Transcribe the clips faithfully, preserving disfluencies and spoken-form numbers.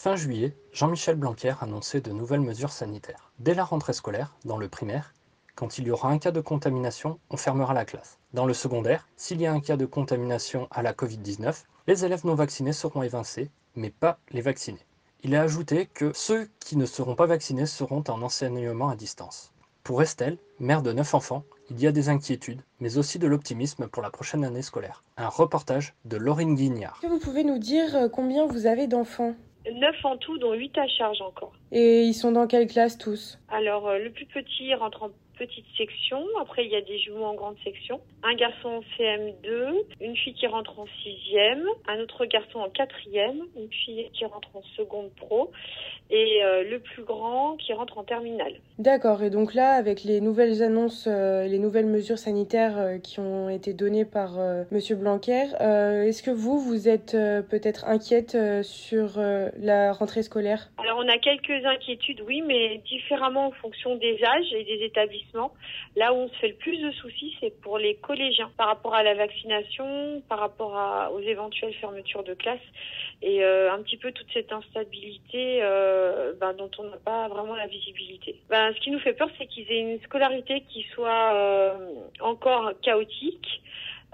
Fin juillet, Jean-Michel Blanquer annonçait de nouvelles mesures sanitaires. Dès la rentrée scolaire, dans le primaire, quand il y aura un cas de contamination, on fermera la classe. Dans le secondaire, s'il y a un cas de contamination à la covid dix-neuf, les élèves non vaccinés seront évincés, mais pas les vaccinés. Il a ajouté que ceux qui ne seront pas vaccinés seront en enseignement à distance. Pour Estelle, mère de neuf enfants, il y a des inquiétudes, mais aussi de l'optimisme pour la prochaine année scolaire. Un reportage de Laurine Guignard. Vous pouvez nous dire combien vous avez d'enfants ? neuf en tout, dont huit à charge encore. Et ils sont dans quelle classe tous ? Alors, le plus petit rentre en petite section, après il y a des jumeaux en grande section, un garçon en C M deux, une fille qui rentre en sixième, un autre garçon en quatrième, une fille qui rentre en seconde pro et euh, le plus grand qui rentre en terminale. D'accord, et donc là avec les nouvelles annonces et euh, les nouvelles mesures sanitaires euh, qui ont été données par euh, Monsieur Blanquer, euh, est-ce que vous, vous êtes euh, peut-être inquiète euh, sur euh, la rentrée scolaire ? Alors on a quelques inquiétudes, oui, mais différemment en fonction des âges et des établissements. Là où on se fait le plus de soucis, c'est pour les collégiens, par rapport à la vaccination, par rapport à, aux éventuelles fermetures de classe et euh, un petit peu toute cette instabilité euh, ben, dont on n'a pas vraiment la visibilité. Ben, ce qui nous fait peur, c'est qu'ils aient une scolarité qui soit euh, encore chaotique,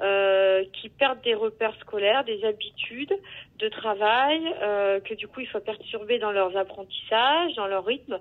euh, qui perdent des repères scolaires, des habitudes de travail, euh, que du coup ils soient perturbés dans leurs apprentissages, dans leur rythme,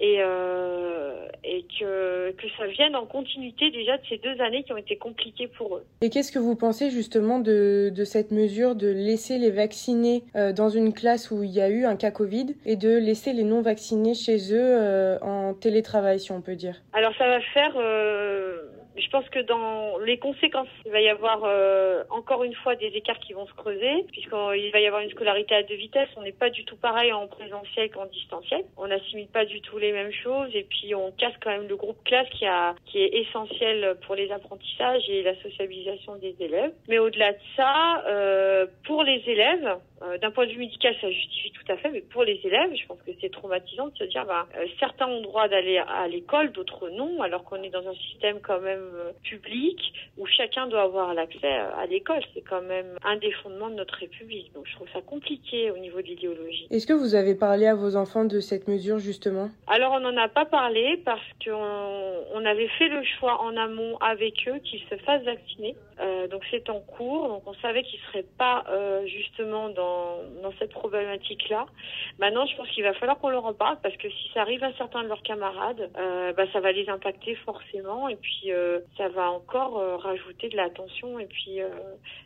et, euh, et que, que ça vienne en continuité déjà de ces deux années qui ont été compliquées pour eux. Et qu'est-ce que vous pensez justement de, de cette mesure de laisser les vaccinés euh, dans une classe où il y a eu un cas Covid et de laisser les non-vaccinés chez eux euh, en télétravail, si on peut dire ? Alors ça va faire... Euh... Je pense que dans les conséquences, il va y avoir euh, encore une fois des écarts qui vont se creuser, puisqu'il va y avoir une scolarité à deux vitesses. On n'est pas du tout pareil en présentiel qu'en distanciel. On n'assimile pas du tout les mêmes choses et puis on casse quand même le groupe classe qui, a, qui est essentiel pour les apprentissages et la sociabilisation des élèves. Mais au-delà de ça, euh, pour les élèves, euh, d'un point de vue médical, ça justifie tout à fait, mais pour les élèves, je pense que c'est traumatisant de se dire bah, euh, certains ont droit d'aller à l'école, d'autres non, alors qu'on est dans un système quand même public où chacun doit avoir l'accès à l'école. C'est quand même un des fondements de notre République. Donc je trouve ça compliqué au niveau de l'idéologie. Est-ce que vous avez parlé à vos enfants de cette mesure justement ? Alors on n'en a pas parlé parce qu'on on avait fait le choix en amont avec eux qu'ils se fassent vacciner. Euh, donc c'est en cours. Donc on savait qu'ils ne seraient pas euh, justement dans, dans cette problématique-là. Maintenant je pense qu'il va falloir qu'on leur en parle parce que si ça arrive à certains de leurs camarades, euh, bah, ça va les impacter forcément et puis euh, ça va encore euh, rajouter de la tension et puis euh,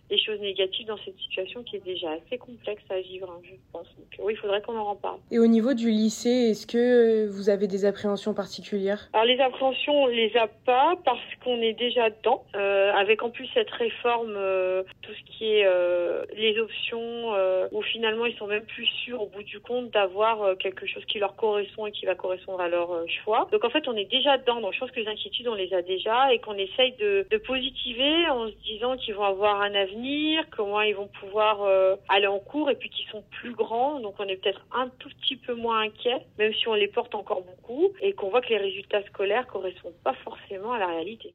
des choses négatives dans cette situation qui est déjà assez complexe à vivre, hein, je pense. Donc oui, il faudrait qu'on en reparle. Et au niveau du lycée, est-ce que vous avez des appréhensions particulières ? Alors les appréhensions, on les a pas parce qu'on est déjà dedans. Euh, avec en plus cette réforme, euh, tout ce qui est euh, les options, euh, où finalement ils sont même plus sûrs au bout du compte d'avoir euh, quelque chose qui leur correspond et qui va correspondre à leur euh, choix. Donc en fait, on est déjà dedans. Donc je pense que les inquiétudes, on les a déjà et qu'on essaye de, de positiver en se disant qu'ils vont avoir un avenir, comment ils vont pouvoir euh, aller en cours et puis qu'ils sont plus grands, donc on est peut-être un tout petit peu moins inquiets, même si on les porte encore beaucoup et qu'on voit que les résultats scolaires ne correspondent pas forcément à la réalité.